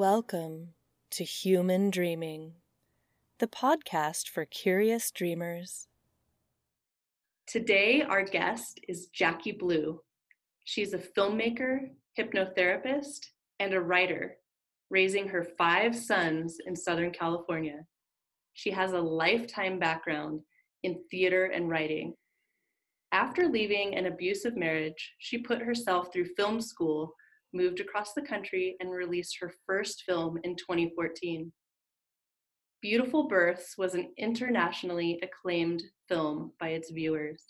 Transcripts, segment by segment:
Welcome to Human Dreaming, the podcast for curious dreamers. Today, our guest is Jackie Blue. She's a filmmaker, hypnotherapist, and a writer, raising her 5 sons in Southern California. She has a lifetime background in theater and writing. After leaving an abusive marriage, she put herself through film school, moved across the country, and released her first film in 2014. Beautiful Births was an internationally acclaimed film by its viewers.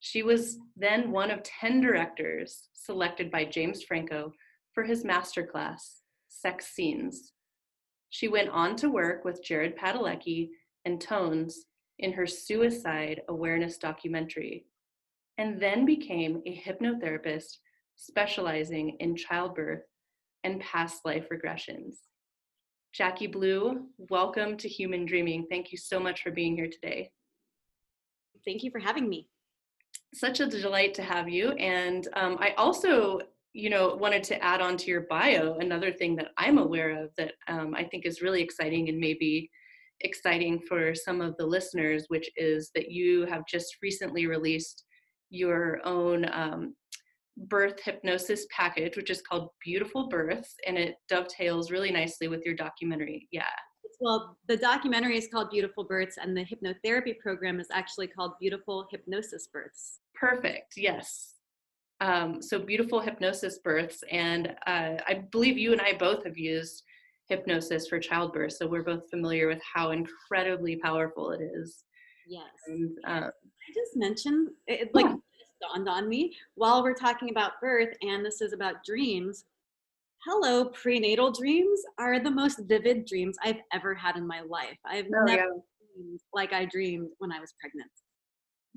She was then one of 10 directors selected by James Franco for his masterclass, Sex Scenes. She went on to work with Jared Padalecki and Tones in her suicide awareness documentary, and then became a hypnotherapist specializing in childbirth and past life regressions. Jackie Blue, welcome to Human Dreaming. Thank you so much for being here today. Thank you for having me. Such a delight to have you. And I also, wanted to add on to your bio, another thing that I'm aware of that I think is really exciting and maybe exciting for some of the listeners, which is that you have just recently released your own birth hypnosis package, which is called Beautiful Births, and it dovetails really nicely with your documentary. Yeah. Well, the documentary is called Beautiful Births, and the hypnotherapy program is actually called Beautiful Hypnosis Births. Perfect. Yes. So Beautiful Hypnosis Births, and I believe you and I both have used hypnosis for childbirth, so we're both familiar with how incredibly powerful it is. Yes. And, I just mentioned, dawned on me while we're talking about birth, and this is about dreams. Hello, prenatal dreams are the most vivid dreams I've ever had in my life. I've never dreamed like I dreamed when I was pregnant.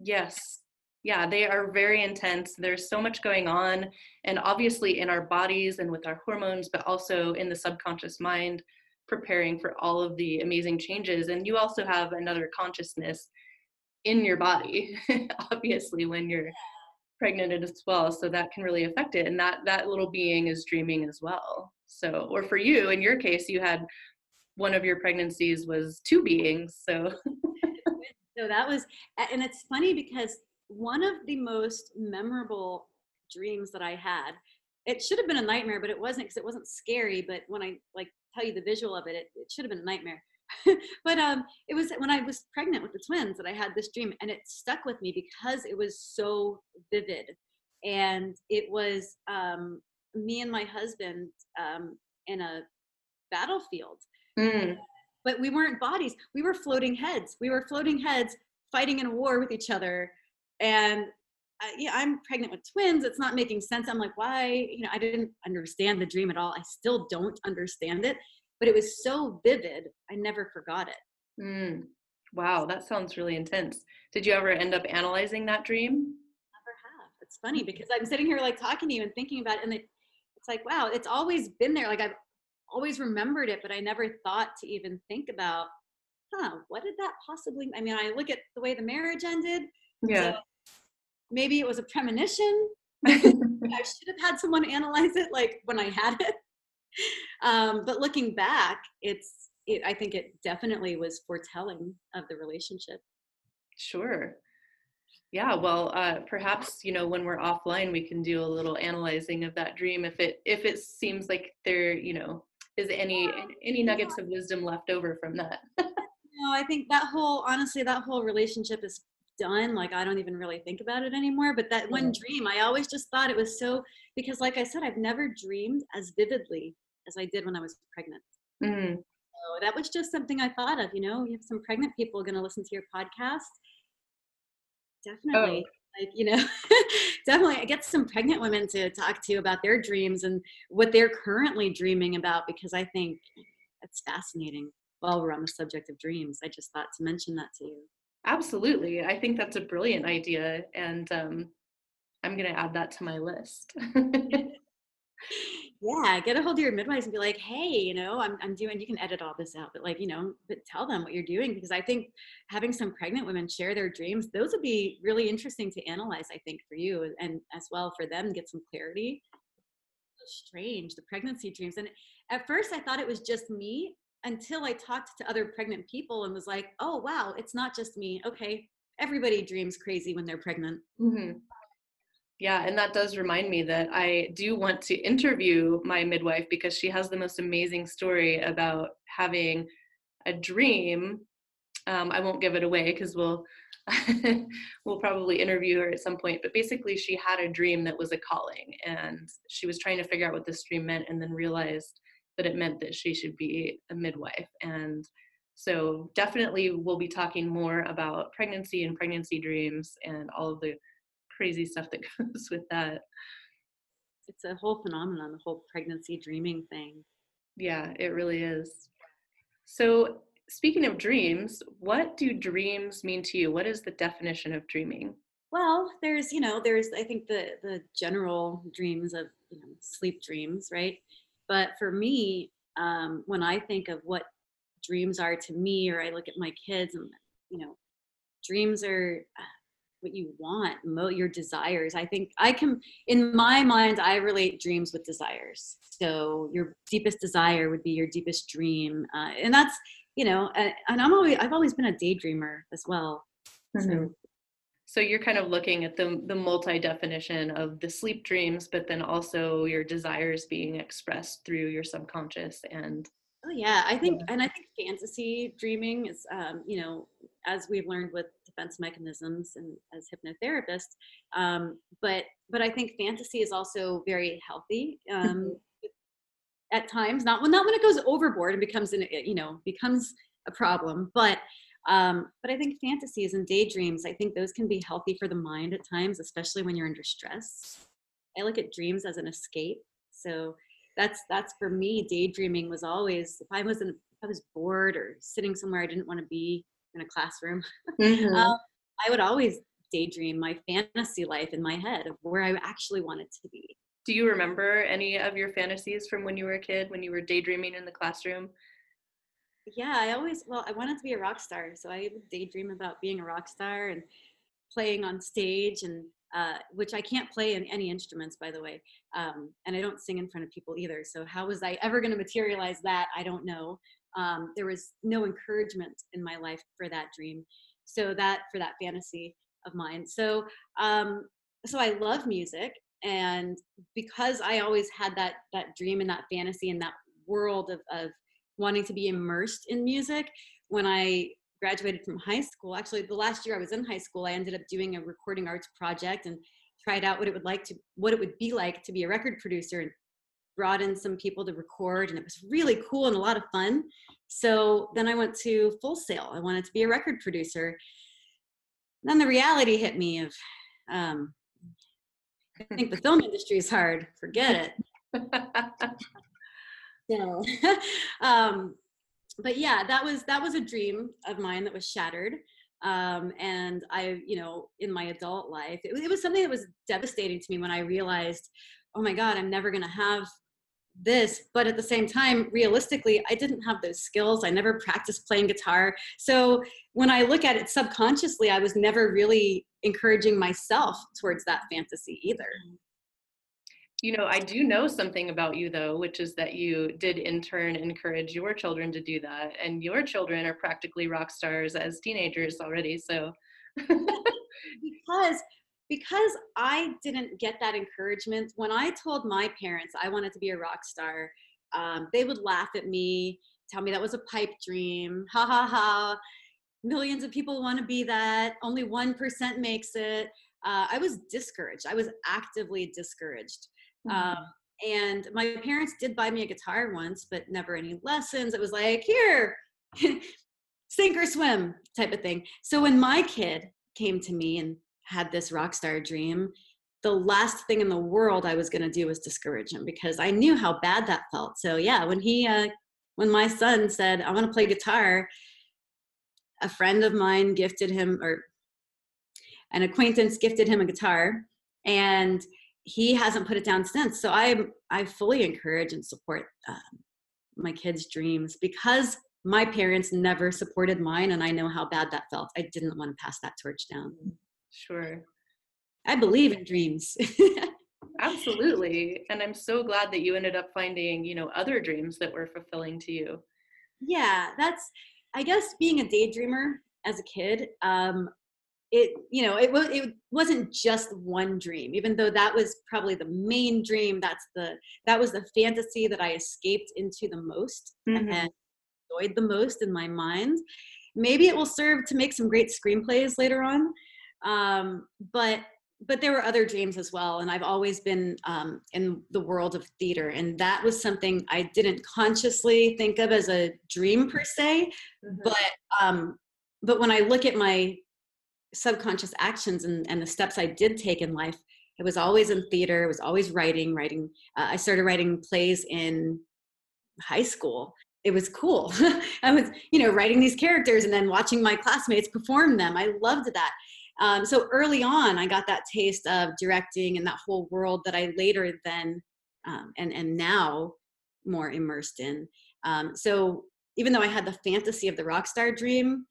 Yes. Yeah, they are very intense. There's so much going on, and obviously in our bodies and with our hormones, but also in the subconscious mind, preparing for all of the amazing changes. And you also have another consciousness in your body, obviously, when you're pregnant as well, so that can really affect it. And that little being is dreaming as well. So, or for you, in your case, you had one of your pregnancies was 2 beings, so. So that was, and it's funny because one of the most memorable dreams that I had, it should have been a nightmare, but it wasn't, because it wasn't scary, but when I tell you the visual of it, it should have been a nightmare. But it was when I was pregnant with the twins that I had this dream, and it stuck with me because it was so vivid. And it was me and my husband in a battlefield. Mm. But we weren't bodies. We were floating heads. We were floating heads fighting in a war with each other. And I'm pregnant with twins. It's not making sense. I'm like, why? I didn't understand the dream at all. I still don't understand it. But it was so vivid, I never forgot it. Mm. Wow, that sounds really intense. Did you ever end up analyzing that dream? Never have. It's funny because I'm sitting here talking to you and thinking about it, and it's like, wow, it's always been there. I've always remembered it, but I never thought to even think about, what did that possibly mean? I mean, I look at the way the marriage ended. Yeah. So maybe it was a premonition. I should have had someone analyze it when I had it. But looking back, I think it definitely was foretelling of the relationship. Sure. Yeah. Well, perhaps, when we're offline, we can do a little analyzing of that dream. If it seems like there, is any nuggets of wisdom left over from that. No, I think that whole relationship is done. I don't even really think about it anymore. But that one dream, I always just thought it was so, because like I said, I've never dreamed as vividly as I did when I was pregnant. Mm. So that was just something I thought of. You have some pregnant people going to listen to your podcast. Definitely. Oh. Definitely I get some pregnant women to talk to about their dreams and what they're currently dreaming about, because I think it's fascinating. While we're on the subject of dreams, I just thought to mention that to you. Absolutely. I think that's a brilliant idea. And I'm going to add that to my list. Yeah. Get a hold of your midwives and be like, hey, I'm doing, you can edit all this out, but but tell them what you're doing, because I think having some pregnant women share their dreams, those would be really interesting to analyze, I think, for you, and as well for them, get some clarity. strange, the pregnancy dreams. And at first I thought it was just me until I talked to other pregnant people and was like, oh, wow, it's not just me. Okay, everybody dreams crazy when they're pregnant. Mm-hmm. Yeah, and that does remind me that I do want to interview my midwife because she has the most amazing story about having a dream. I won't give it away because we'll probably interview her at some point. But basically, she had a dream that was a calling, and she was trying to figure out what this dream meant, and then realized that it meant that she should be a midwife. And so definitely we'll be talking more about pregnancy and pregnancy dreams and all of the crazy stuff that goes with that. It's a whole phenomenon, the whole pregnancy dreaming thing. Yeah, it really is. So speaking of dreams, what do dreams mean to you? What is the definition of dreaming? Well, there's, there's, I think the general dreams of, sleep dreams, right? But for me, when I think of what dreams are to me, or I look at my kids and, dreams are what you want, your desires. I think I can, in my mind, I relate dreams with desires. So your deepest desire would be your deepest dream. And that's, and I've always been a daydreamer as well. Mm-hmm. So you're kind of looking at the multi-definition of the sleep dreams, but then also your desires being expressed through your subconscious and. Oh yeah, I think fantasy dreaming is, as we've learned with defense mechanisms and as hypnotherapists, but I think fantasy is also very healthy at times. Not when it goes overboard and becomes a problem, but I think fantasies and daydreams, I think those can be healthy for the mind at times, especially when you're under stress. I look at dreams as an escape, so. That's for me, daydreaming was always, if I was bored or sitting somewhere I didn't want to be in a classroom, mm-hmm. I would always daydream my fantasy life in my head of where I actually wanted to be. Do you remember any of your fantasies from when you were a kid, when you were daydreaming in the classroom? Yeah, I wanted to be a rock star. So I would daydream about being a rock star and playing on stage and which I can't play in any instruments, by the way. And I don't sing in front of people either. So how was I ever going to materialize that? I don't know. There was no encouragement in my life for that dream. So for that fantasy of mine. So, so I love music. And because I always had that dream and that fantasy and that world of wanting to be immersed in music, when I graduated from high school. Actually, the last year I was in high school, I ended up doing a recording arts project and tried out what it would be like to be a record producer and brought in some people to record. And it was really cool and a lot of fun. So then I went to Full Sail. I wanted to be a record producer. Then the reality hit me of, I think the film industry is hard. Forget it. So, but yeah, that was a dream of mine that was shattered. And I, in my adult life, it was something that was devastating to me when I realized, oh my God, I'm never going to have this. But at the same time, realistically, I didn't have those skills. I never practiced playing guitar. So when I look at it subconsciously, I was never really encouraging myself towards that fantasy either. I do know something about you, though, which is that you did in turn encourage your children to do that. And your children are practically rock stars as teenagers already. So because I didn't get that encouragement, when I told my parents I wanted to be a rock star, they would laugh at me, tell me that was a pipe dream. Ha, ha, ha. Millions of people want to be that. Only 1% makes it. I was discouraged. I was actively discouraged. And my parents did buy me a guitar once, but never any lessons. It was like, here, sink or swim type of thing. So when my kid came to me and had this rock star dream, the last thing in the world I was going to do was discourage him because I knew how bad that felt. So yeah, when my son said, I want to play guitar, a friend of mine gifted him, or an acquaintance gifted him a guitar, and he hasn't put it down since. So I fully encourage and support my kids' dreams because my parents never supported mine, and I know how bad that felt. I didn't want to pass that torch down. Sure. I believe in dreams. Absolutely. And I'm so glad that you ended up finding, you know, other dreams that were fulfilling to you. Yeah, that's, I guess, being a daydreamer as a kid, it wasn't just one dream, even though that was probably the main dream. That was the fantasy that I escaped into the most, mm-hmm. and enjoyed the most in my mind. Maybe it will serve to make some great screenplays later on. But there were other dreams as well. And I've always been in the world of theater. And that was something I didn't consciously think of as a dream per se. Mm-hmm. But when I look at my subconscious actions and the steps I did take in life, it was always in theater. It was always writing. I started writing plays in high school. It was cool. I was, writing these characters and then watching my classmates perform them. I loved that. So early on, I got that taste of directing and that whole world that I later then, and now more immersed in. So even though I had the fantasy of the rock star dream,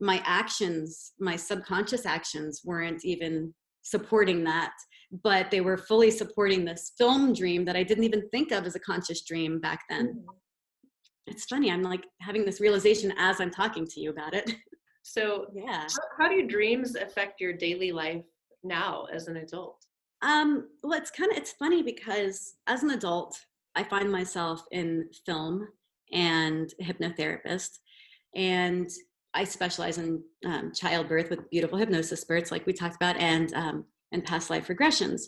my actions, my subconscious actions weren't even supporting that, but they were fully supporting this film dream that I didn't even think of as a conscious dream back then. Mm-hmm. It's funny. I'm like having this realization as I'm talking to you about it. So yeah, how do dreams affect your daily life now as an adult? Well, it's funny because as an adult, I find myself in film and hypnotherapist, and I specialize in childbirth with beautiful hypnosis births, like we talked about, and past life regressions.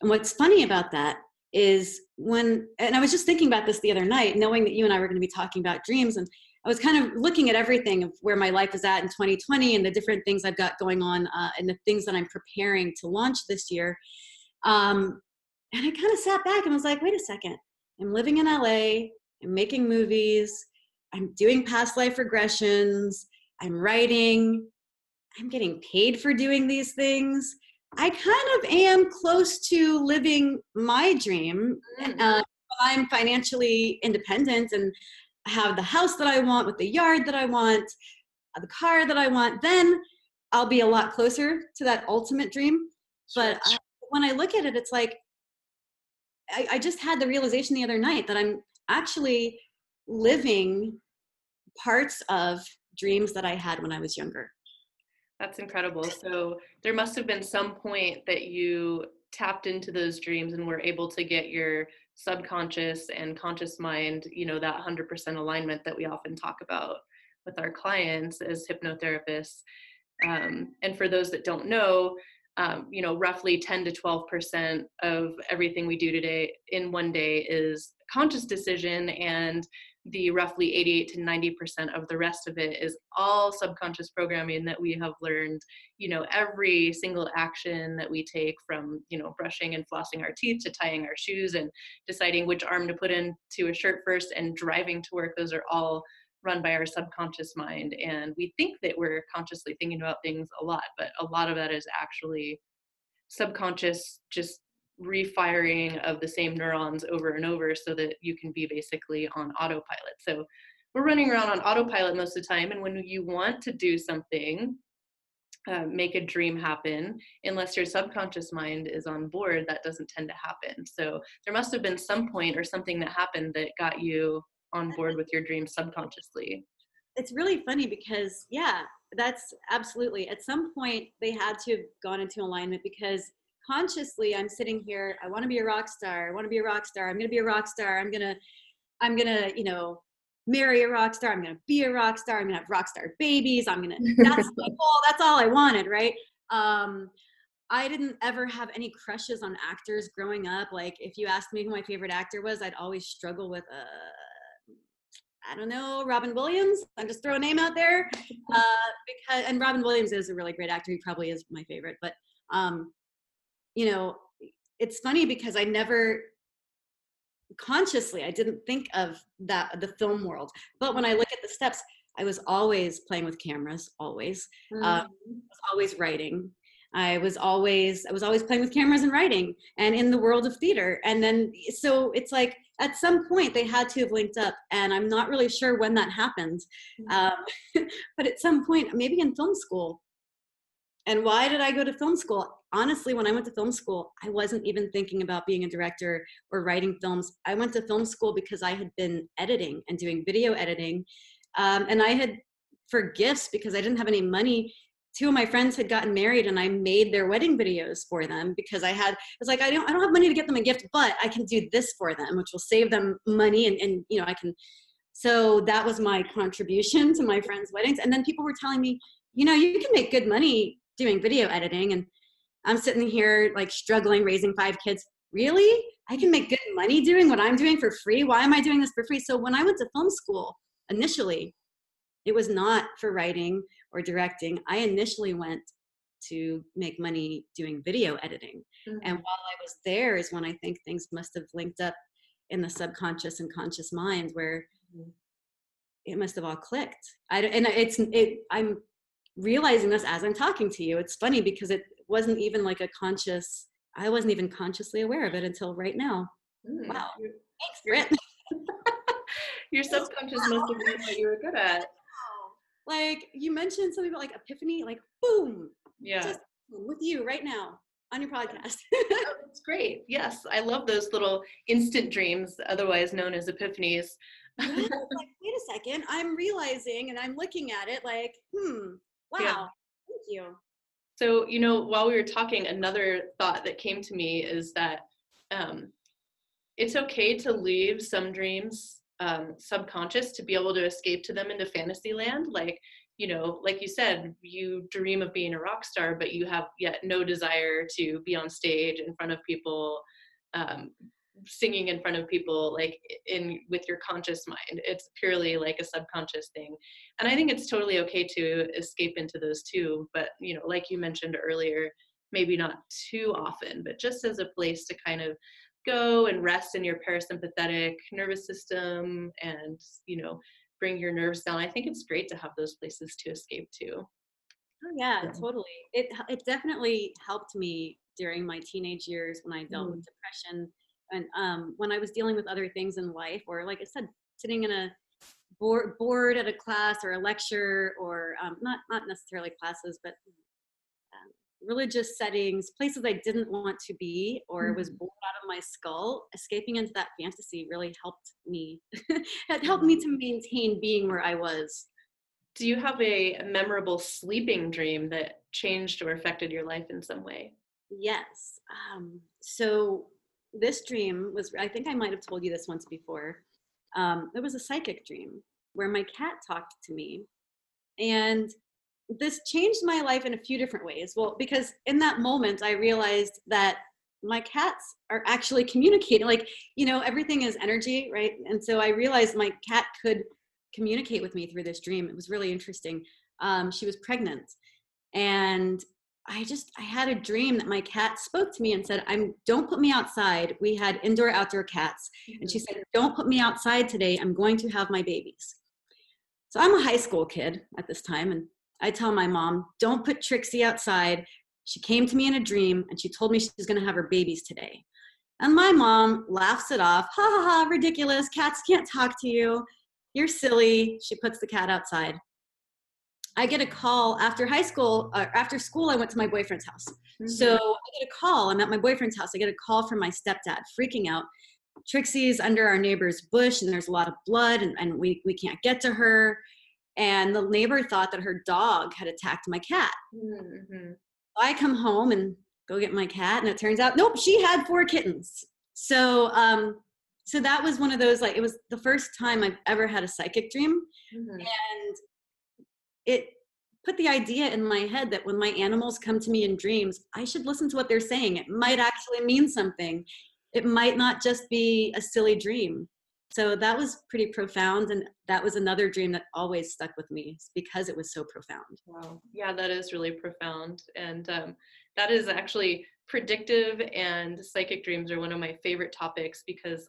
And what's funny about that is and I was just thinking about this the other night, knowing that you and I were going to be talking about dreams, and I was kind of looking at everything of where my life is at in 2020 and the different things I've got going on and the things that I'm preparing to launch this year. And I kind of sat back and was like, wait a second, I'm living in LA, I'm making movies, I'm doing past life regressions, I'm writing, I'm getting paid for doing these things. I kind of am close to living my dream. I'm financially independent and have the house that I want with the yard that I want, the car that I want, then I'll be a lot closer to that ultimate dream. But when I look at it, it's like, I just had the realization the other night that I'm actually living parts of dreams that I had when I was younger. That's incredible. So there must have been some point that you tapped into those dreams and were able to get your subconscious and conscious mind, that 100% alignment that we often talk about with our clients as hypnotherapists. And for those that don't know, roughly 10 to 12% of everything we do today in one day is conscious decision, and the roughly 88 to 90% of the rest of it is all subconscious programming that we have learned, every single action that we take, from, brushing and flossing our teeth to tying our shoes and deciding which arm to put into a shirt first and driving to work. Those are all run by our subconscious mind. And we think that we're consciously thinking about things a lot, but a lot of that is actually subconscious, just refiring of the same neurons over and over so that you can be basically on autopilot. So we're running around on autopilot most of the time. And when you want to do something, make a dream happen, unless your subconscious mind is on board, that doesn't tend to happen. So there must have been some point or something that happened that got you on board with your dream subconsciously. It's really funny because, yeah, that's absolutely, at some point they had to have gone into alignment, because consciously I'm sitting here, I want to be a rock star, I want to be a rock star, I'm going to be a rock star, I'm going to marry a rock star, I'm going to be a rock star, I'm going to have rock star babies, that's my goal, that's all I wanted, right? I didn't ever have any crushes on actors growing up. Like, if you asked me who my favorite actor was, I'd always struggle with, I don't know, Robin Williams. I'm just throwing a name out there. And Robin Williams is a really great actor. He probably is my favorite. But, it's funny because I never consciously, I didn't think of that, the film world. But when I look at the steps, I was always playing with cameras, always. I was always writing. I was always playing with cameras and writing and in the world of theater. And then, so it's like, at some point they had to have linked up, and I'm not really sure when that happened. But at some point, maybe in film school, And why did I go to film school? Honestly, when I went to film school, I wasn't even thinking about being a director or writing films. I went to film school because I had been editing and doing video editing. And I had, for gifts, because I didn't have any money, two of my friends had gotten married and I made their wedding videos for them because I don't have money to get them a gift, but I can do this for them, which will save them money. And you know, I can, so that was my contribution to my friends' weddings. And then people were telling me, you know, you can make good money doing video editing. And I'm sitting here like struggling, raising 5 kids. Really? I can make good money doing what I'm doing for free? Why am I doing this for free? So when I went to film school initially, it was not for writing or directing. I initially went to make money doing video editing. Mm-hmm. And while I was there is when I think things must have linked up in the subconscious and conscious mind where it must have all clicked. I'm realizing this as I'm talking to you. It's funny because it wasn't even like a conscious, I wasn't even consciously aware of it until right now. Mm-hmm. Wow. Thanks, Britt. Your subconscious must have known what you were good at. Like you mentioned something about like epiphany, like boom. Yeah. Just with you right now on your podcast. Oh, that's great. Yes. I love those little instant dreams, otherwise known as epiphanies. Yeah, like, wait a second. I'm realizing and I'm looking at it like, wow. Yeah. Thank you. So, you know, while we were talking, another thought that came to me is that it's okay to leave some dreams subconscious to be able to escape to them into fantasy land. Like, you know, like you said, you dream of being a rock star, but you have yet no desire to be on stage in front of people, singing in front of people, like with your conscious mind. It's purely like a subconscious thing. And I think it's totally okay to escape into those too. But, you know, like you mentioned earlier, maybe not too often, but just as a place to kind of go and rest in your parasympathetic nervous system and, you know, bring your nerves down. I think it's great to have those places to escape to. Oh yeah, totally. It definitely helped me during my teenage years when I dealt with depression and when I was dealing with other things in life, or like I said, sitting in a board at a class or a lecture or not necessarily classes, but religious settings, places I didn't want to be or was bored out of my skull, escaping into that fantasy really helped me. It helped me to maintain being where I was. Do you have a memorable sleeping dream that changed or affected your life in some way? Yes. So this dream was, I think I might have told you this once before. It was a psychic dream where my cat talked to me, and this changed my life in a few different ways. Well, because in that moment, I realized that my cats are actually communicating. Like, you know, everything is energy, right? And so I realized my cat could communicate with me through this dream. It was really interesting. She was pregnant. And I had a dream that my cat spoke to me and said, don't put me outside. We had indoor, outdoor cats. And she said, don't put me outside today. I'm going to have my babies. So I'm a high school kid at this time. And I tell my mom, don't put Trixie outside. She came to me in a dream and she told me she's going to have her babies today. And my mom laughs it off. Ha ha ha, ridiculous. Cats can't talk to you. You're silly. She puts the cat outside. I get a call after school, I went to my boyfriend's house. Mm-hmm. So I get a call. I'm at my boyfriend's house. I get a call from my stepdad freaking out. Trixie's under our neighbor's bush and there's a lot of blood and we can't get to her. And the neighbor thought that her dog had attacked my cat. Mm-hmm. I come home and go get my cat, and it turns out, nope, she had 4 kittens. So that was one of those, like, it was the first time I've ever had a psychic dream. Mm-hmm. And it put the idea in my head that when my animals come to me in dreams, I should listen to what they're saying. It might actually mean something. It might not just be a silly dream. So that was pretty profound, and that was another dream that always stuck with me because it was so profound. Wow. Yeah, that is really profound, and that is actually predictive, and psychic dreams are one of my favorite topics because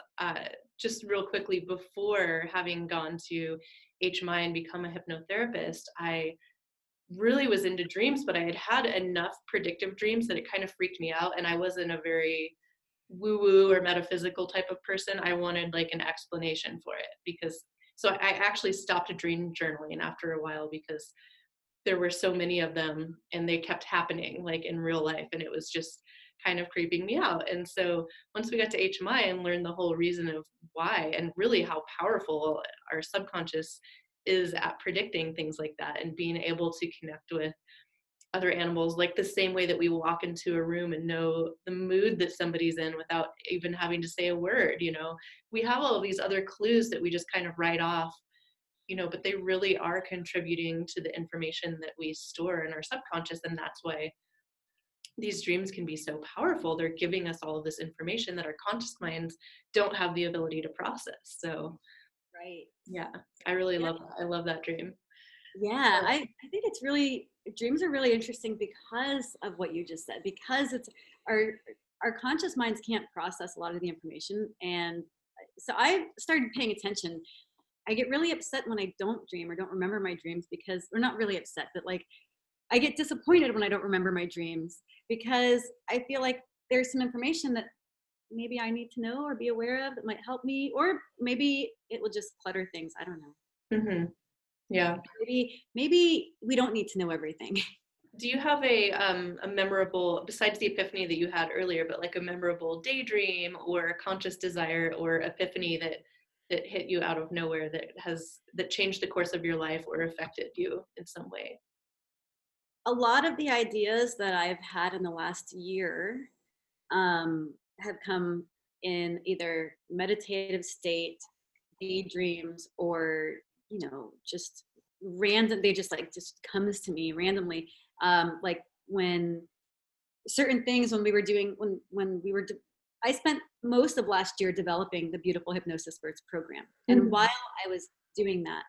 just real quickly, before having gone to HMI and become a hypnotherapist, I really was into dreams, but I had enough predictive dreams that it kind of freaked me out, and I wasn't a very woo-woo or metaphysical type of person. I wanted like an explanation for it, because so I actually stopped dream journaling after a while because there were so many of them and they kept happening like in real life, and it was just kind of creeping me out. And so once we got to HMI and learned the whole reason of why, and really how powerful our subconscious is at predicting things like that and being able to connect with other animals, like the same way that we walk into a room and know the mood that somebody's in without even having to say a word, you know, we have all of these other clues that we just kind of write off, you know, but they really are contributing to the information that we store in our subconscious. And that's why these dreams can be so powerful. They're giving us all of this information that our conscious minds don't have the ability to process. So, right. Yeah, I really love that. I love that dream. Yeah, I think it's really, dreams are really interesting because of what you just said, because it's our conscious minds can't process a lot of the information. And so I started paying attention. I get really upset when I don't dream or don't remember my dreams, because we're not really upset, but like I get disappointed when I don't remember my dreams, because I feel like there's some information that maybe I need to know or be aware of that might help me, or maybe it will just clutter things. I don't know. Mm-hmm. Yeah. Maybe we don't need to know everything. Do you have a memorable, besides the epiphany that you had earlier, but like a memorable daydream or a conscious desire or epiphany that hit you out of nowhere that changed the course of your life or affected you in some way? A lot of the ideas that I've had in the last year have come in either meditative state, daydreams, or you know, just random, they just like, just comes to me randomly. Like when certain things, I spent most of last year developing the Beautiful Hypnosis Births program. Mm-hmm. And while I was doing that,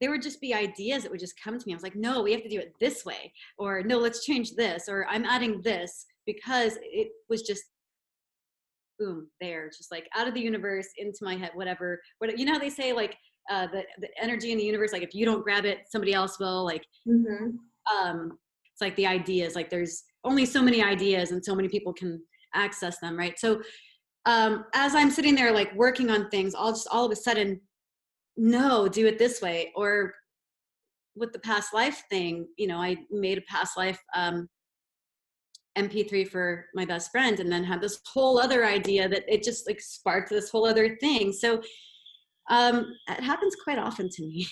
there would just be ideas that would just come to me. I was like, no, we have to do it this way, or no, let's change this, or I'm adding this, because it was just boom, there, just like out of the universe into my head, whatever. But you know how they say like, the energy in the universe, like if you don't grab it, somebody else will, like, mm-hmm. It's like the ideas, like there's only so many ideas and so many people can access them. Right. So, as I'm sitting there, like working on things, I'll just all of a sudden, no, do it this way. Or with the past life thing, you know, I made a past life, MP3 for my best friend, and then had this whole other idea that it just like sparked this whole other thing. So, it happens quite often to me.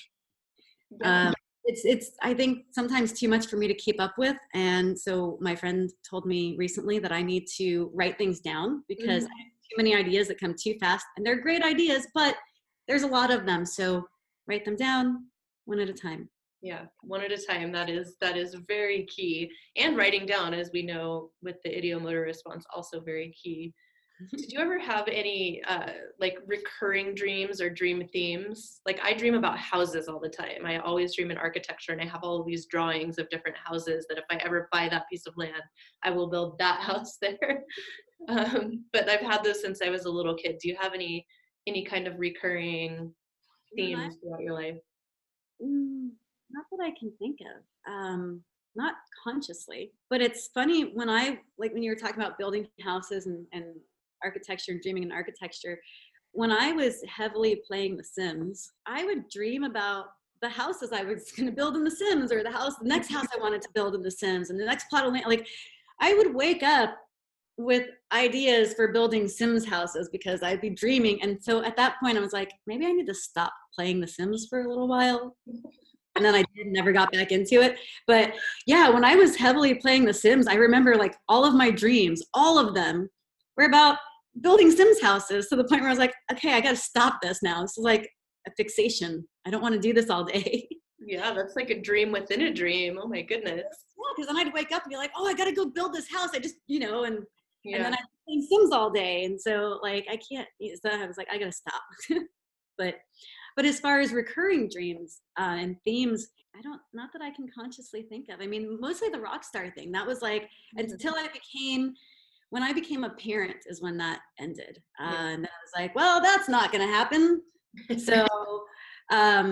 It's I think sometimes too much for me to keep up with. And so my friend told me recently that I need to write things down, because mm-hmm. I have too many ideas that come too fast, and they're great ideas, but there's a lot of them. So write them down one at a time. Yeah. One at a time. That is very key. And writing down, as we know with the ideomotor response, also very key. Did you ever have any like recurring dreams or dream themes? Like I dream about houses all the time. I always dream in architecture, and I have all of these drawings of different houses that if I ever buy that piece of land, I will build that house there. But I've had this since I was a little kid. Do you have any kind of recurring themes throughout your life? Not that I can think of. Not consciously, but it's funny when I, like when you were talking about building houses and architecture and dreaming in architecture, when I was heavily playing The Sims, I would dream about the houses I was going to build in The Sims, or the next house I wanted to build in The Sims, and the next plot of land. Like I would wake up with ideas for building Sims houses because I'd be dreaming. And so at that point I was like, maybe I need to stop playing The Sims for a little while. And then I never got back into it. But yeah, when I was heavily playing The Sims, I remember like all of my dreams, all of them were about building Sims houses, to the point where I was like, okay, I got to stop this now. This is like a fixation. I don't want to do this all day. Yeah, that's like a dream within a dream. Oh my goodness. Yeah, because then I'd wake up and be like, oh, I got to go build this house. I just, you know, and, yeah. And then I'd be playing Sims all day. And so like, I can't, so I was like, I got to stop. But as far as recurring dreams and themes, not that I can consciously think of. I mean, mostly the rock star thing. That was like, mm-hmm. When I became a parent is when that ended. Yeah. And I was like, well, that's not going to happen. So at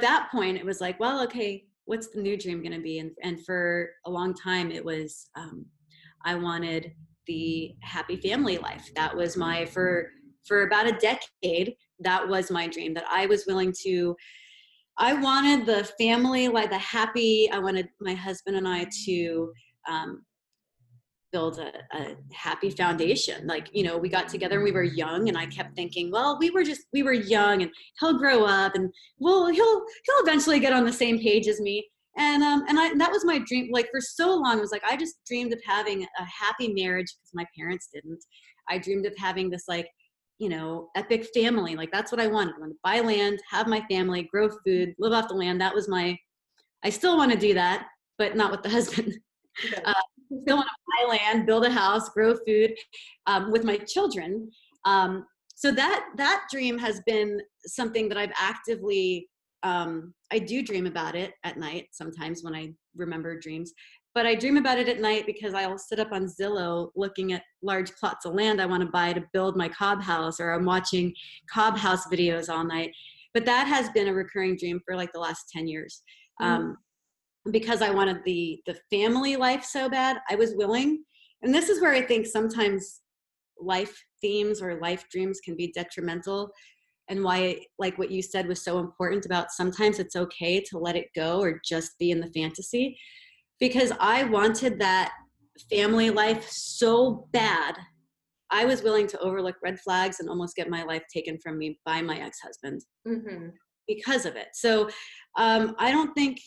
that point it was like, well, okay, what's the new dream going to be? And for a long time it was, I wanted the happy family life. That was for about a decade, that was my dream, that I was willing to I wanted the family, like the happy, I wanted my husband and I to build a happy foundation. Like, you know, we got together and we were young, and I kept thinking, well, we were young, and he'll grow up, and well, he'll eventually get on the same page as me. And that was my dream. Like, for so long, it was like, I just dreamed of having a happy marriage because my parents didn't. I dreamed of having this, like, you know, epic family. Like, that's what I wanted. I wanted to buy land, have my family, grow food, live off the land. That was my, I still want to do that, but not with the husband. Okay. Still want to buy land, build a house, grow food with my children. So that dream has been something that I've actively, I do dream about it at night sometimes when I remember dreams, but I dream about it at night because I'll sit up on Zillow looking at large plots of land I want to buy to build my cob house, or I'm watching cob house videos all night. But that has been a recurring dream for like the last 10 years. Because I wanted the family life so bad, I was willing. And this is where I think sometimes life themes or life dreams can be detrimental, and why, like what you said was so important about sometimes it's okay to let it go or just be in the fantasy, because I wanted that family life so bad. I was willing to overlook red flags and almost get my life taken from me by my ex-husband because of it. So I don't think,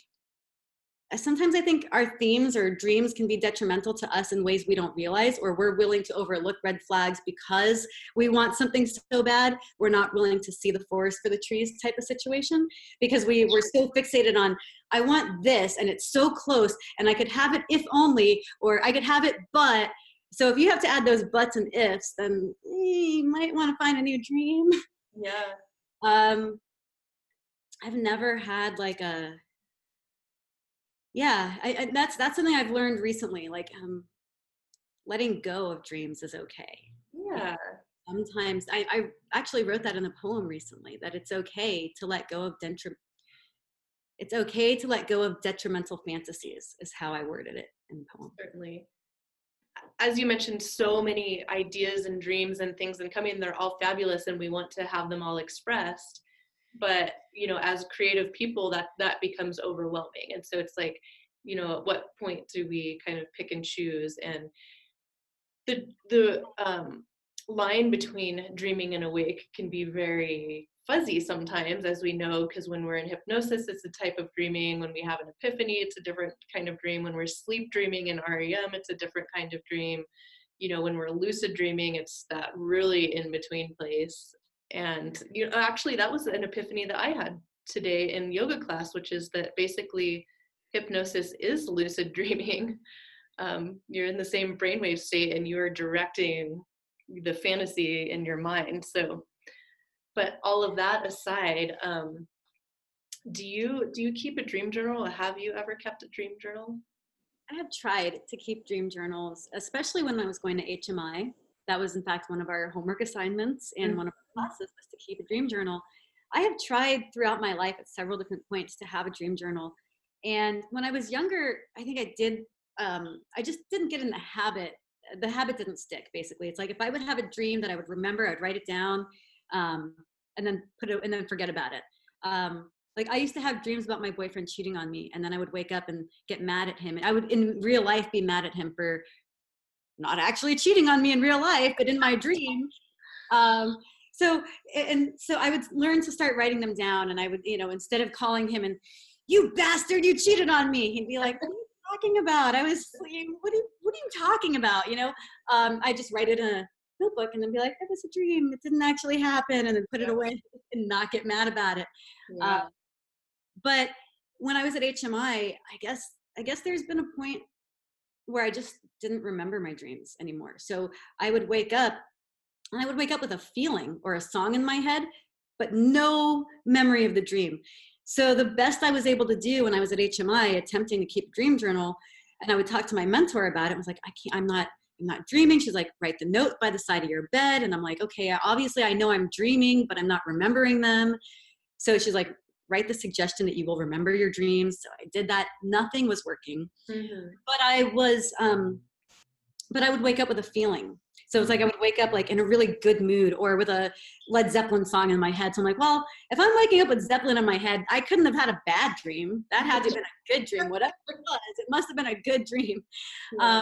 sometimes I think our themes or dreams can be detrimental to us in ways we don't realize, or we're willing to overlook red flags because we want something so bad. We're not willing to see the forest for the trees type of situation, because we were so fixated on, I want this and it's so close and I could have it if only, or I could have it but. So if you have to add those buts and ifs, then you might want to find a new dream. Yeah. I've never had like a, yeah, that's something I've learned recently. Like, letting go of dreams is okay. Yeah. Sometimes I actually wrote that in a poem recently, that it's okay to let go of detrimental fantasies, is how I worded it in the poem. Certainly. As you mentioned, so many ideas and dreams and things and coming, they're all fabulous, and we want to have them all expressed. But, you know, as creative people, that becomes overwhelming. And so it's like, you know, at what point do we kind of pick and choose? And the line between dreaming and awake can be very fuzzy sometimes, as we know, because when we're in hypnosis, it's a type of dreaming. When we have an epiphany, it's a different kind of dream. When we're sleep dreaming in REM, it's a different kind of dream. You know, when we're lucid dreaming, it's that really in-between place. And, you know, actually that was an epiphany that I had today in yoga class, which is that basically hypnosis is lucid dreaming. You're in the same brainwave state and you're directing the fantasy in your mind. So, but all of that aside, do you keep a dream journal, or have you ever kept a dream journal? I have tried to keep dream journals, especially when I was going to HMI. That was, in fact, one of our homework assignments and one of our classes was to keep a dream journal. I have tried throughout my life at several different points to have a dream journal. And when I was younger, I think I did, I just didn't get in the habit. The habit didn't stick, basically. It's like if I would have a dream that I would remember, I'd write it down and then forget about it. Like I used to have dreams about my boyfriend cheating on me, and then I would wake up and get mad at him. And I would, in real life, be mad at him for not actually cheating on me in real life, but in my dream. So I would learn to start writing them down, and I would, you know, instead of calling him and, you bastard, you cheated on me, he'd be like, what are you talking about? I was sleeping. What are you talking about? You know, I just write it in a notebook and then be like, it was a dream. It didn't actually happen. And then put it away and not get mad about it. Yeah. But when I was at HMI, I guess there's been a point where I just didn't remember my dreams anymore. So I would wake up, and I would wake up with a feeling or a song in my head, but no memory of the dream. So the best I was able to do when I was at HMI attempting to keep a dream journal, and I would talk to my mentor about it, I was like, I'm not dreaming. She's like, write the note by the side of your bed. And I'm like, okay, obviously I know I'm dreaming, but I'm not remembering them. So she's like, write the suggestion that you will remember your dreams. So I did that. Nothing was working, but I would wake up with a feeling. So it's like I would wake up like in a really good mood or with a Led Zeppelin song in my head. So I'm like, well, if I'm waking up with Zeppelin in my head, I couldn't have had a bad dream. That had to have been a good dream. Whatever it was, it must have been a good dream. Yeah.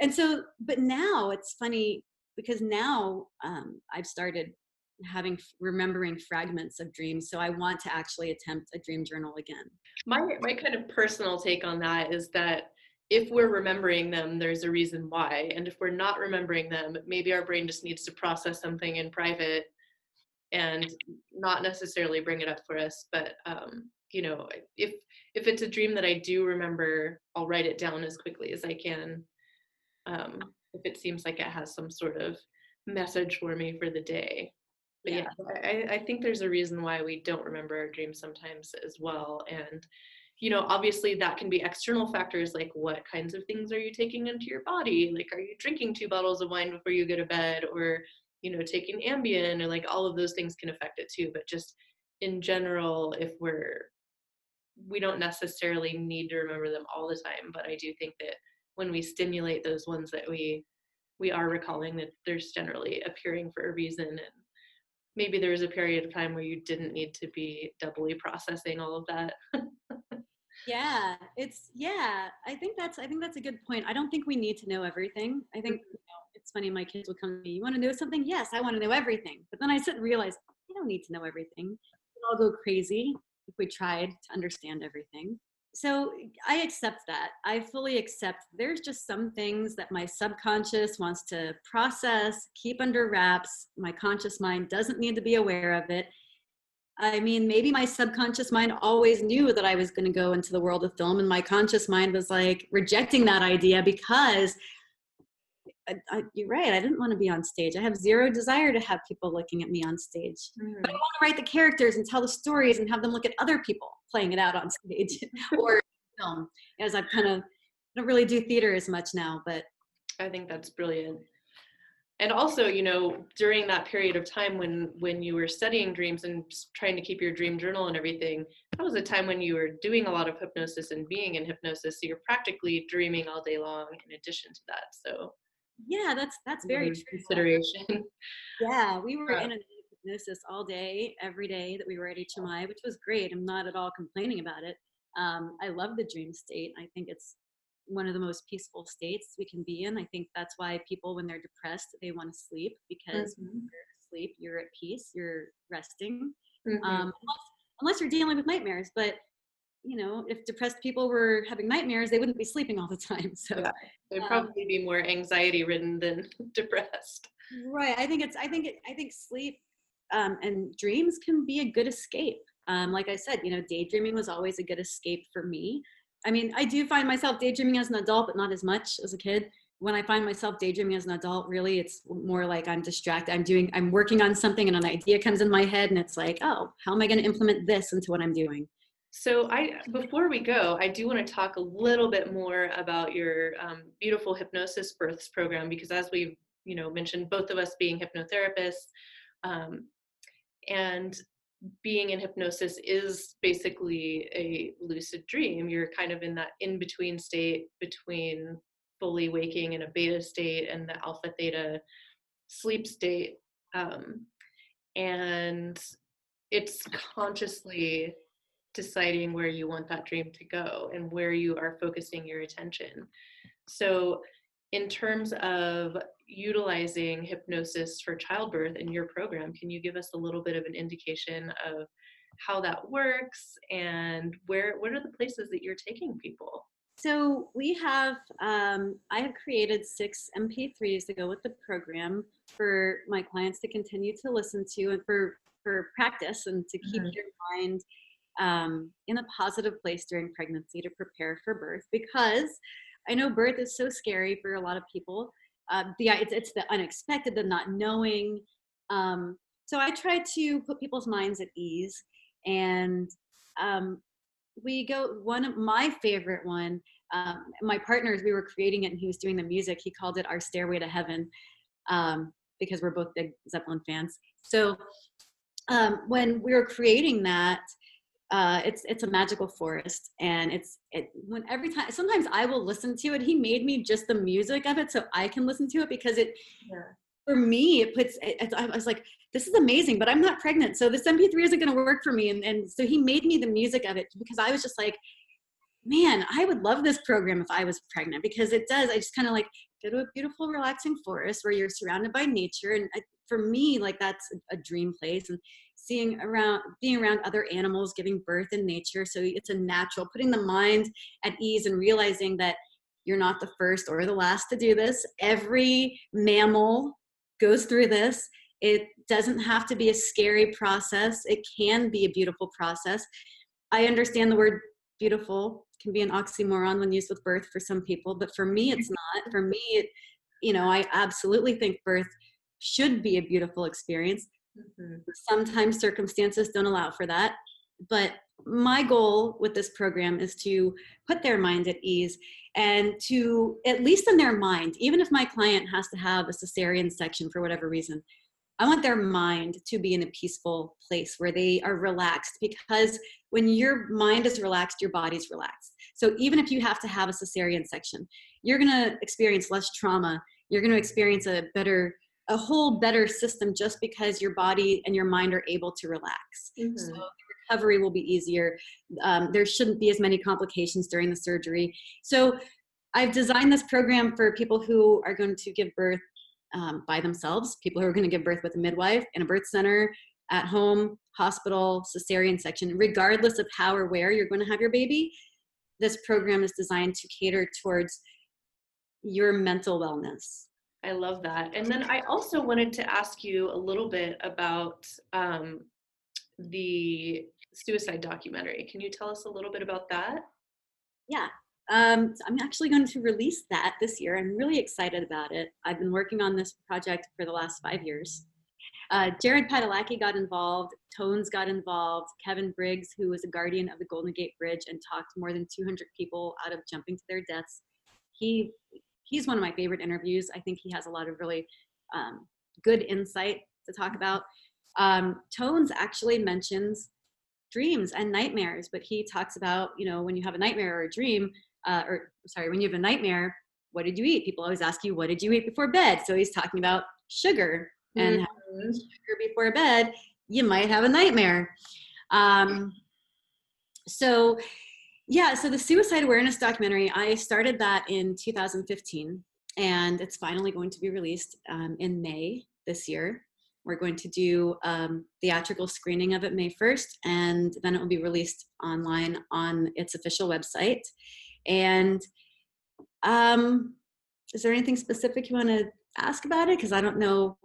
And so, but now it's funny because now I've started remembering fragments of dreams. So I want to actually attempt a dream journal again. My kind of personal take on that is that if we're remembering them, there's a reason why. And if we're not remembering them, maybe our brain just needs to process something in private and not necessarily bring it up for us. But, you know, if it's a dream that I do remember, I'll write it down as quickly as I can. If it seems like it has some sort of message for me for the day. But yeah, I think there's a reason why we don't remember our dreams sometimes as well. And, you know, obviously that can be external factors, like what kinds of things are you taking into your body? Like, are you drinking 2 bottles of wine before you go to bed, or, you know, taking Ambien, or like all of those things can affect it too. But just in general, if we don't necessarily need to remember them all the time. But I do think that when we stimulate those ones that we are recalling, that there's generally appearing for a reason. And maybe there was a period of time where you didn't need to be doubly processing all of that. Yeah. I think that's a good point. I don't think we need to know everything. I think, you know, it's funny, my kids will come to me, you want to know something? Yes, I want to know everything. But then I sit and realize, I don't need to know everything. We'd all go crazy if we tried to understand everything. So I accept that. I fully accept there's just some things that my subconscious wants to process, keep under wraps. My conscious mind doesn't need to be aware of it. I mean, maybe my subconscious mind always knew that I was going to go into the world of film, and my conscious mind was like rejecting that idea because you're right, I didn't want to be on stage. I have zero desire to have people looking at me on stage. But I want to write the characters and tell the stories and have them look at other people playing it out on stage or film, as I've kind of, I don't really do theater as much now, but. I think that's brilliant. And also, you know, during that period of time when you were studying dreams and trying to keep your dream journal and everything, that was a time when you were doing a lot of hypnosis and being in hypnosis. So you're practically dreaming all day long in addition to that, so. Yeah, that's very true. Consideration. Yeah, we were in a hypnosis all day, every day that we were at HMI, which was great. I'm not at all complaining about it. I love the dream state. I think it's one of the most peaceful states we can be in. I think that's why people, when they're depressed, they want to sleep, because when you're asleep, you're at peace, you're resting. Unless you're dealing with nightmares, but you know, if depressed people were having nightmares, they wouldn't be sleeping all the time. So yeah, they'd probably be more anxiety ridden than depressed. Right. I think sleep and dreams can be a good escape. Like I said, you know, daydreaming was always a good escape for me. I mean, I do find myself daydreaming as an adult, but not as much as a kid. When I find myself daydreaming as an adult, really, it's more like I'm distracted. I'm working on something and an idea comes in my head and it's like, oh, how am I going to implement this into what I'm doing? So before we go, I do want to talk a little bit more about your Beautiful Hypnosis Births program, because as we've, you know, mentioned, both of us being hypnotherapists and being in hypnosis is basically a lucid dream. You're kind of in that in-between state between fully waking in a beta state and the alpha theta sleep state. And it's consciously deciding where you want that dream to go and where you are focusing your attention. So in terms of utilizing hypnosis for childbirth in your program, can you give us a little bit of an indication of how that works and what are the places that you're taking people? So we have, I have created 6 MP3s to go with the program for my clients to continue to listen to and for practice and to keep your mind in a positive place during pregnancy to prepare for birth, because I know birth is so scary for a lot of people. It's the unexpected, the not knowing. So I try to put people's minds at ease, and we go, one of my favorite one, my partners, we were creating it and he was doing the music. He called it our Stairway to Heaven, because we're both big Zeppelin fans. So when we were creating that, It's a magical forest, and when every time, sometimes I will listen to it. He made me just the music of it so I can listen to it, because it, for me, it puts, I was like, this is amazing, but I'm not pregnant, so this MP3 isn't going to work for me. And so he made me the music of it, because I was just like, man, I would love this program if I was pregnant, because it does. I just kind of like go to a beautiful, relaxing forest where you're surrounded by nature. And for me, like, that's a dream place, and being around other animals, giving birth in nature. So it's a natural, putting the mind at ease and realizing that you're not the first or the last to do this. Every mammal goes through this. It doesn't have to be a scary process. It can be a beautiful process. I understand the word beautiful can be an oxymoron when used with birth for some people, but for me, it's not. For me, I absolutely think birth should be a beautiful experience. Mm-hmm. Sometimes circumstances don't allow for that, but my goal with this program is to put their mind at ease, and to, at least in their mind, even if my client has to have a cesarean section for whatever reason, I want their mind to be in a peaceful place where they are relaxed, because when your mind is relaxed, your body's relaxed. So even if you have to have a cesarean section, you're going to experience less trauma. You're going to experience a whole better system, just because your body and your mind are able to relax. Mm-hmm. So the recovery will be easier. There shouldn't be as many complications during the surgery. So I've designed this program for people who are going to give birth by themselves, people who are going to give birth with a midwife, in a birth center, at home, hospital, cesarean section. Regardless of how or where you're going to have your baby, this program is designed to cater towards your mental wellness. I love that. And then I also wanted to ask you a little bit about the suicide documentary. Can you tell us a little bit about that? Yeah. So I'm actually going to release that this year. I'm really excited about it. I've been working on this project for the last 5 years. Jared Padalecki got involved. Tones got involved. Kevin Briggs, who was a guardian of the Golden Gate Bridge and talked more than 200 people out of jumping to their deaths. He's one of my favorite interviews. I think he has a lot of really good insight to talk about. Tones actually mentions dreams and nightmares, but he talks about, when you have a nightmare or a dream, when you have a nightmare, what did you eat? People always ask you, what did you eat before bed? So he's talking about sugar, and having sugar before bed, you might have a nightmare. So the suicide awareness documentary, I started that in 2015, and it's finally going to be released in May this year. We're going to do theatrical screening of it May 1st, and then it will be released online on its official website. And is there anything specific you want to ask about it? Because I don't know.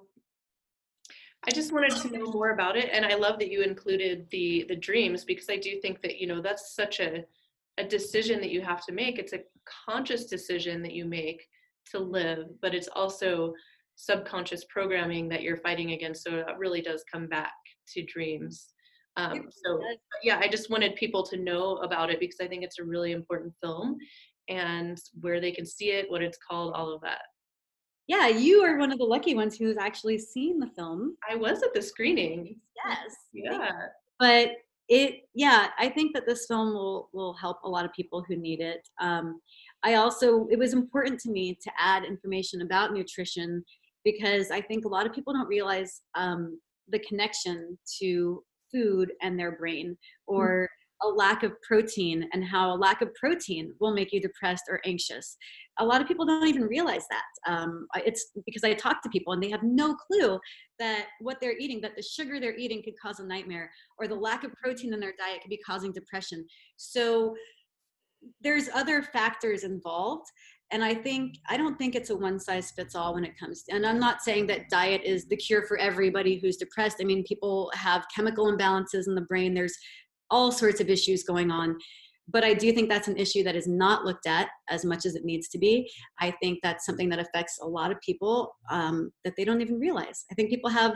I just wanted to know more about it, and I love that you included the dreams, because I do think that, that's such a decision that you have to make. It's a conscious decision that you make to live, but it's also subconscious programming that you're fighting against. So it really does come back to dreams. I just wanted people to know about it, because I think it's a really important film, and where they can see it, what it's called, all of that. Yeah, you are one of the lucky ones who's actually seen the film. I was at the screening. Yes. Yeah. But I think that this film will help a lot of people who need it. It was important to me to add information about nutrition, because I think a lot of people don't realize the connection to food and their brain, or a lack of protein, and how a lack of protein will make you depressed or anxious. A lot of people don't even realize that. It's because I talk to people and they have no clue that what they're eating, that the sugar they're eating could cause a nightmare, or the lack of protein in their diet could be causing depression. So there's other factors involved. And I don't think it's a one size fits all when it comes to, and I'm not saying that diet is the cure for everybody who's depressed. I mean, people have chemical imbalances in the brain. There's all sorts of issues going on. But I do think that's an issue that is not looked at as much as it needs to be. I think that's something that affects a lot of people that they don't even realize. I think people have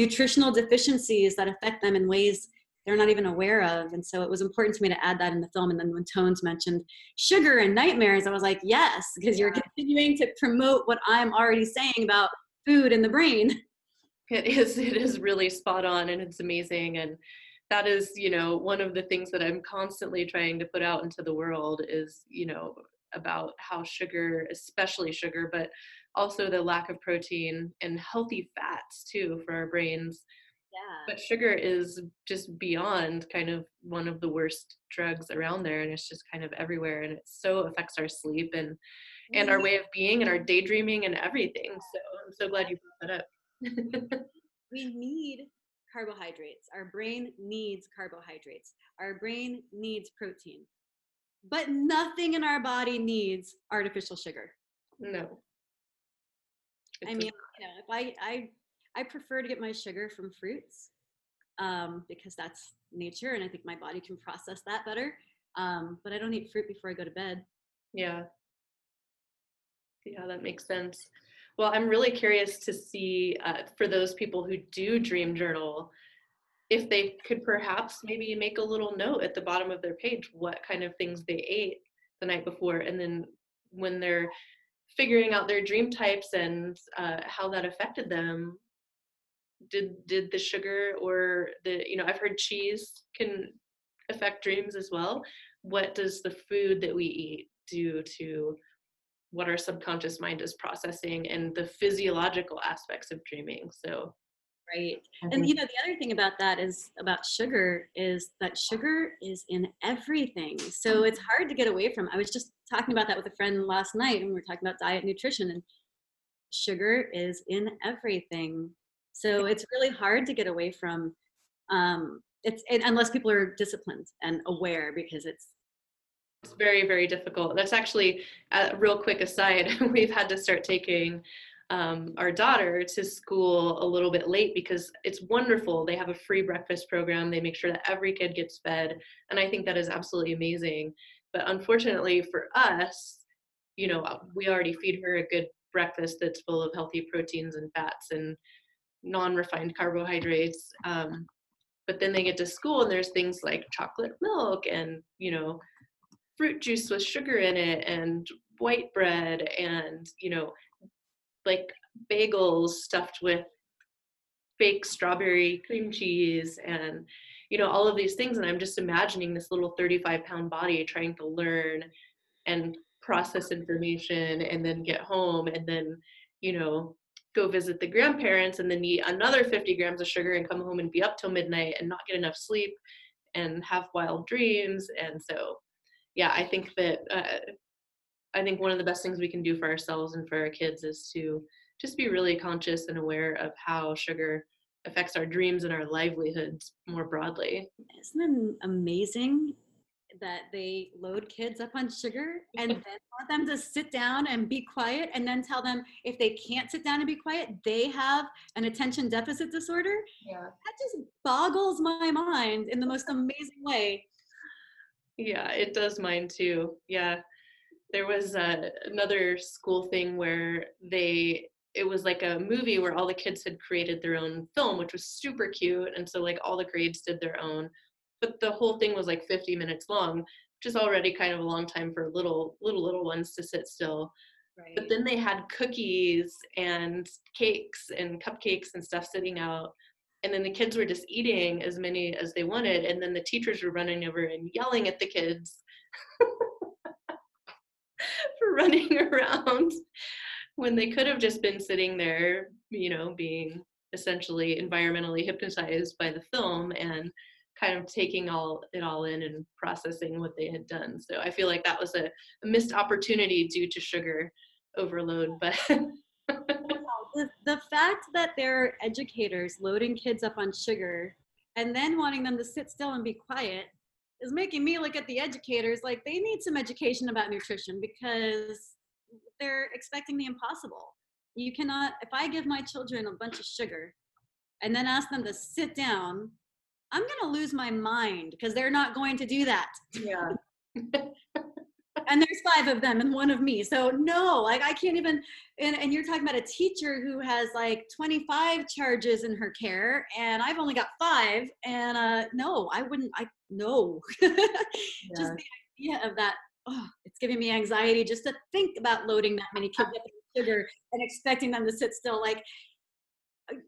nutritional deficiencies that affect them in ways they're not even aware of. And so it was important to me to add that in the film. And then when Tones mentioned sugar and nightmares, I was like, yes, because you're continuing to promote what I'm already saying about food and the brain. It is really spot on, and it's amazing. And that is, you know, one of the things that I'm constantly trying to put out into the world is, you know, about how sugar, especially sugar, but also the lack of protein and healthy fats too for our brains. Yeah. But sugar is just beyond kind of one of the worst drugs around there, and it's just kind of everywhere, and it so affects our sleep and our way of being and our daydreaming and everything. So I'm so glad you brought that up. We need carbohydrates. Our brain needs carbohydrates. Our brain needs protein. But nothing in our body needs artificial sugar. No. I mean, you know, if I prefer to get my sugar from fruits because that's nature, and I think my body can process that better. But I don't eat fruit before I go to bed. Yeah. Yeah, that makes sense. Well, I'm really curious to see for those people who do dream journal, if they could perhaps maybe make a little note at the bottom of their page what kind of things they ate the night before, and then when they're figuring out their dream types and how that affected them, did the sugar or the, you know, I've heard cheese can affect dreams as well. What does the food that we eat do to what our subconscious mind is processing and the physiological aspects of dreaming? So right. And you know, the other thing about that is about sugar is that sugar is in everything. So it's hard to get away from. I was just talking about that with a friend last night, and we were talking about diet and nutrition, and sugar is in everything. So it's really hard to get away from. Unless people are disciplined and aware, because it's very, very difficult. That's actually a real quick aside. We've had to start taking our daughter to school a little bit late because it's wonderful. They have a free breakfast program. They make sure that every kid gets fed. And I think that is absolutely amazing. But unfortunately for us, you know, we already feed her a good breakfast that's full of healthy proteins and fats and non-refined carbohydrates. But then they get to school and there's things like chocolate milk and, you know, fruit juice with sugar in it and white bread and, you know, like bagels stuffed with fake strawberry cream cheese and, you know, all of these things. And I'm just imagining this little 35-pound body trying to learn and process information and then get home and then, you know, go visit the grandparents and then eat another 50 grams of sugar and come home and be up till midnight and not get enough sleep and have wild dreams. And so, yeah, I think that I think one of the best things we can do for ourselves and for our kids is to just be really conscious and aware of how sugar affects our dreams and our livelihoods more broadly. Isn't it amazing that they load kids up on sugar and then want them to sit down and be quiet, and then tell them if they can't sit down and be quiet, they have an attention deficit disorder? Yeah. That just boggles my mind in the most amazing way. Yeah, it does mine too. Yeah. There was another school thing where it was like a movie where all the kids had created their own film, which was super cute. And so like all the grades did their own, but the whole thing was like 50 minutes long, which is already kind of a long time for little ones to sit still. Right. But then they had cookies and cakes and cupcakes and stuff sitting out. And then the kids were just eating as many as they wanted. And then the teachers were running over and yelling at the kids. For running around when they could have just been sitting there, you know, being essentially environmentally hypnotized by the film and kind of taking it all in and processing what they had done. So I feel like that was a missed opportunity due to sugar overload. But the fact that there are educators loading kids up on sugar and then wanting them to sit still and be quiet is making me look at the educators like they need some education about nutrition, because they're expecting the impossible. You cannot, if I give my children a bunch of sugar and then ask them to sit down, I'm gonna lose my mind, because they're not going to do that. Yeah. And there's 5 of them and 1 of me. So no, like I can't even, and you're talking about a teacher who has like 25 charges in her care and I've only got 5, and no, I wouldn't, no. Yeah. Just the idea of that, oh, it's giving me anxiety just to think about loading that many kids up with sugar and expecting them to sit still. Like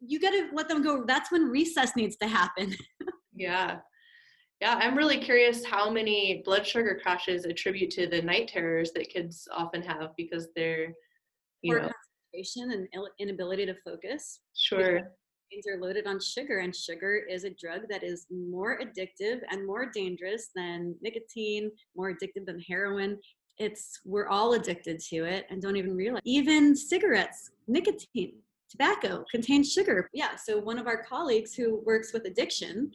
you gotta let them go. That's when recess needs to happen. Yeah. Yeah, I'm really curious how many blood sugar crashes attribute to the night terrors that kids often have because they're, you know. Concentration and inability to focus. Sure. Brains are loaded on sugar, and sugar is a drug that is more addictive and more dangerous than nicotine, more addictive than heroin. We're all addicted to it and don't even realize. Even cigarettes, nicotine, tobacco contains sugar. Yeah, so one of our colleagues who works with addiction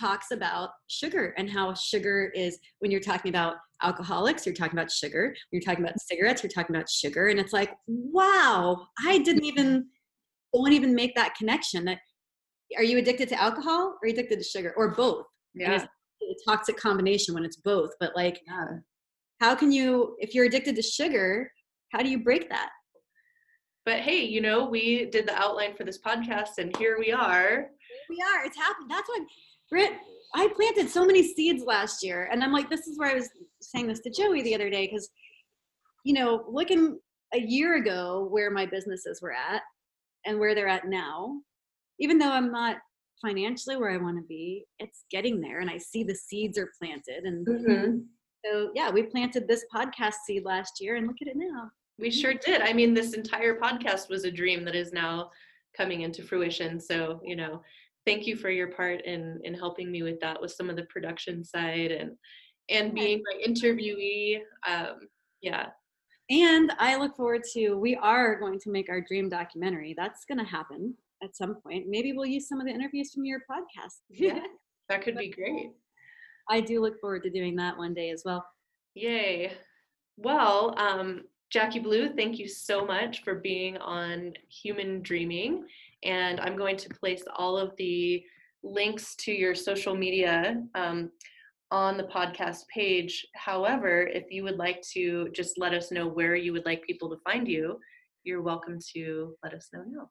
talks about sugar and how sugar is, when you're talking about alcoholics, you're talking about sugar. When you're talking about cigarettes, you're talking about sugar. And it's like, wow, I don't even make that connection. That, are you addicted to alcohol or addicted to sugar or both? Yeah. And it's a toxic combination when it's both. But like, how can you, if you're addicted to sugar, how do you break that? But hey, you know, we did the outline for this podcast and here we are. Here we are. It's happened. That's what Britt, I planted so many seeds last year, and I'm like, this is where I was saying this to Joey the other day, because, you know, looking a year ago where my businesses were at and where they're at now, even though I'm not financially where I want to be, it's getting there, and I see the seeds are planted. And so, yeah, we planted this podcast seed last year, and look at it now. We sure did. I mean, this entire podcast was a dream that is now coming into fruition, so, you know, thank you for your part in helping me with that, with some of the production side and being my interviewee. Yeah. And I look forward to, we are going to make our dream documentary. That's going to happen at some point. Maybe we'll use some of the interviews from your podcast. Yeah, that could be great. I do look forward to doing that one day as well. Yay. Well, Jackie Blue, thank you so much for being on Human Dreaming. And I'm going to place all of the links to your social media on the podcast page. However, if you would like to just let us know where you would like people to find you, you're welcome to let us know now.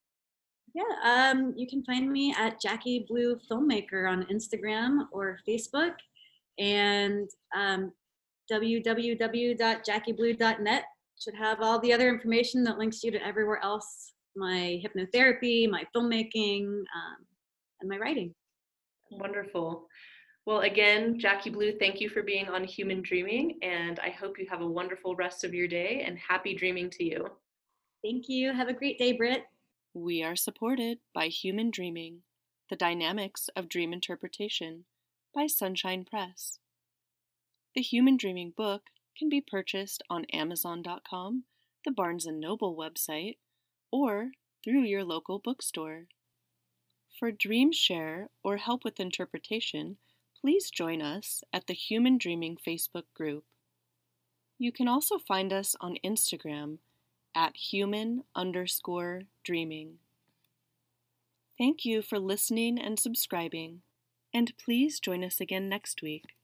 Yeah, you can find me at Jackie Blue Filmmaker on Instagram or Facebook, and www.jackieblue.net should have all the other information that links you to everywhere else. My hypnotherapy, my filmmaking, and my writing. Wonderful. Well, again, Jackie Blue, thank you for being on Human Dreaming, and I hope you have a wonderful rest of your day, and happy dreaming to you. Thank you. Have a great day, Britt. We are supported by Human Dreaming, The Dynamics of Dream Interpretation by Sunshine Press. The Human Dreaming book can be purchased on Amazon.com, the Barnes & Noble website, or through your local bookstore. For Dream Share or help with interpretation, please join us at the Human Dreaming Facebook group. You can also find us on Instagram at human_dreaming. Thank you for listening and subscribing, and please join us again next week.